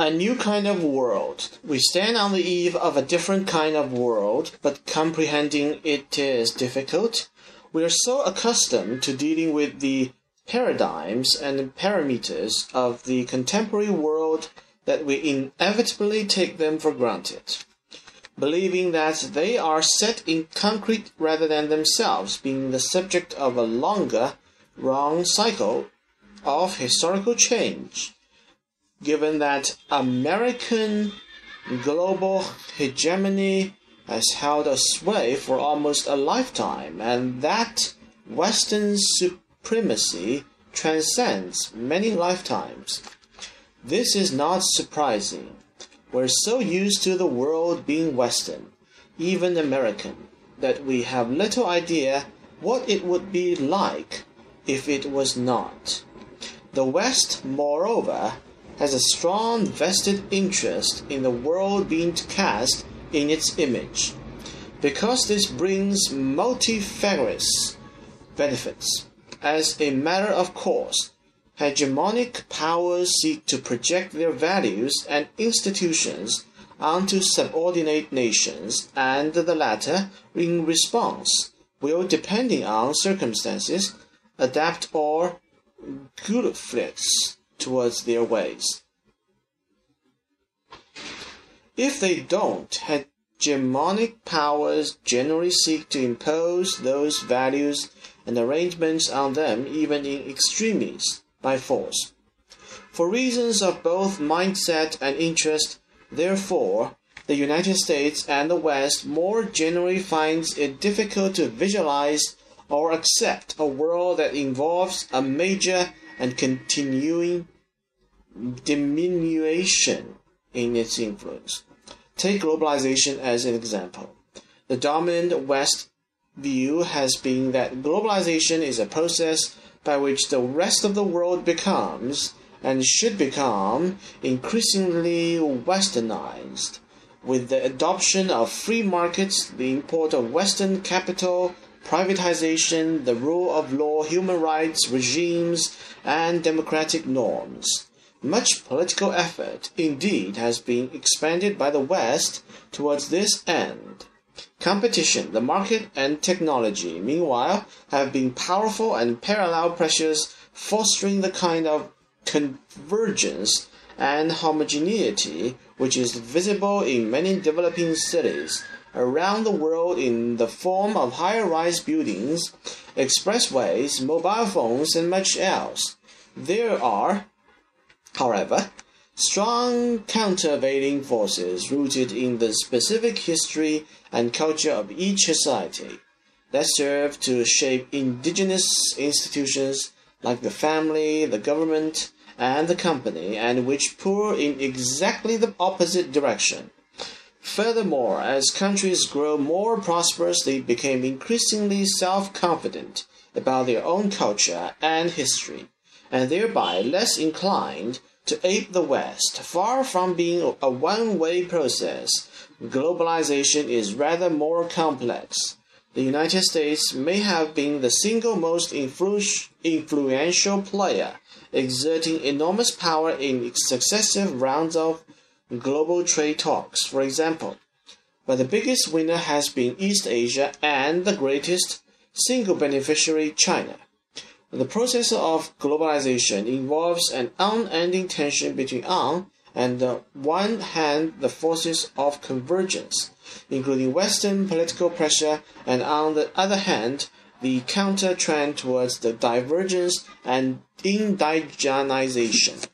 A new kind of world. We stand on the eve of a different kind of world, but comprehending it is difficult. We are so accustomed to dealing with the paradigms and parameters of the contemporary world that we inevitably take them for granted, believing that they are set in concrete rather than themselves being the subject of a longer, wrong cycle of historical change, given that American global hegemony has held us sway for almost a lifetime, and that Western supremacy transcends many lifetimes. This is not surprising. We're so used to the world being Western, even American, that we have little idea what it would be like if it was not. The West, moreover, has a strong vested interest in the world being cast in its image, because this brings multifarious benefits. As a matter of course, hegemonic powers seek to project their values and institutions onto subordinate nations, and the latter, in response, will, depending on circumstances, adapt or genuflect towards their ways. If they don't, hegemonic powers generally seek to impose those values and arrangements on them, even in extremis, by force. For reasons of both mindset and interest, therefore, the United States and the West more generally finds it difficult to visualize or accept a world that involves a major and continuing diminution in its influence. Take globalization as an example. The dominant West view has been that globalization is a process by which the rest of the world becomes, and should become, increasingly westernized, with the adoption of free markets, the import of Western capital, privatization, the rule of law, human rights regimes, and democratic norms. Much political effort, indeed, has been expended by the West towards this end. Competition, the market, and technology, meanwhile, have been powerful and parallel pressures fostering the kind of convergence and homogeneity which is visible in many developing cities around the world in the form of high-rise buildings, expressways, mobile phones, and much else. There are, however, strong countervailing forces rooted in the specific history and culture of each society that serve to shape indigenous institutions like the family, the government, and the company, and which pull in exactly the opposite direction. Furthermore, as countries grow more prosperous, they became increasingly self-confident about their own culture and history, and thereby less inclined to ape the West. Far from being a one-way process, globalization is rather more complex. The United States may have been the single most influential player, exerting enormous power in successive rounds of global trade talks, for example. But the biggest winner has been East Asia, and the greatest single beneficiary, China. The process of globalization involves an unending tension between, on and the one hand, the forces of convergence, including Western political pressure, and on the other hand, the counter trend towards the divergence and indigenization.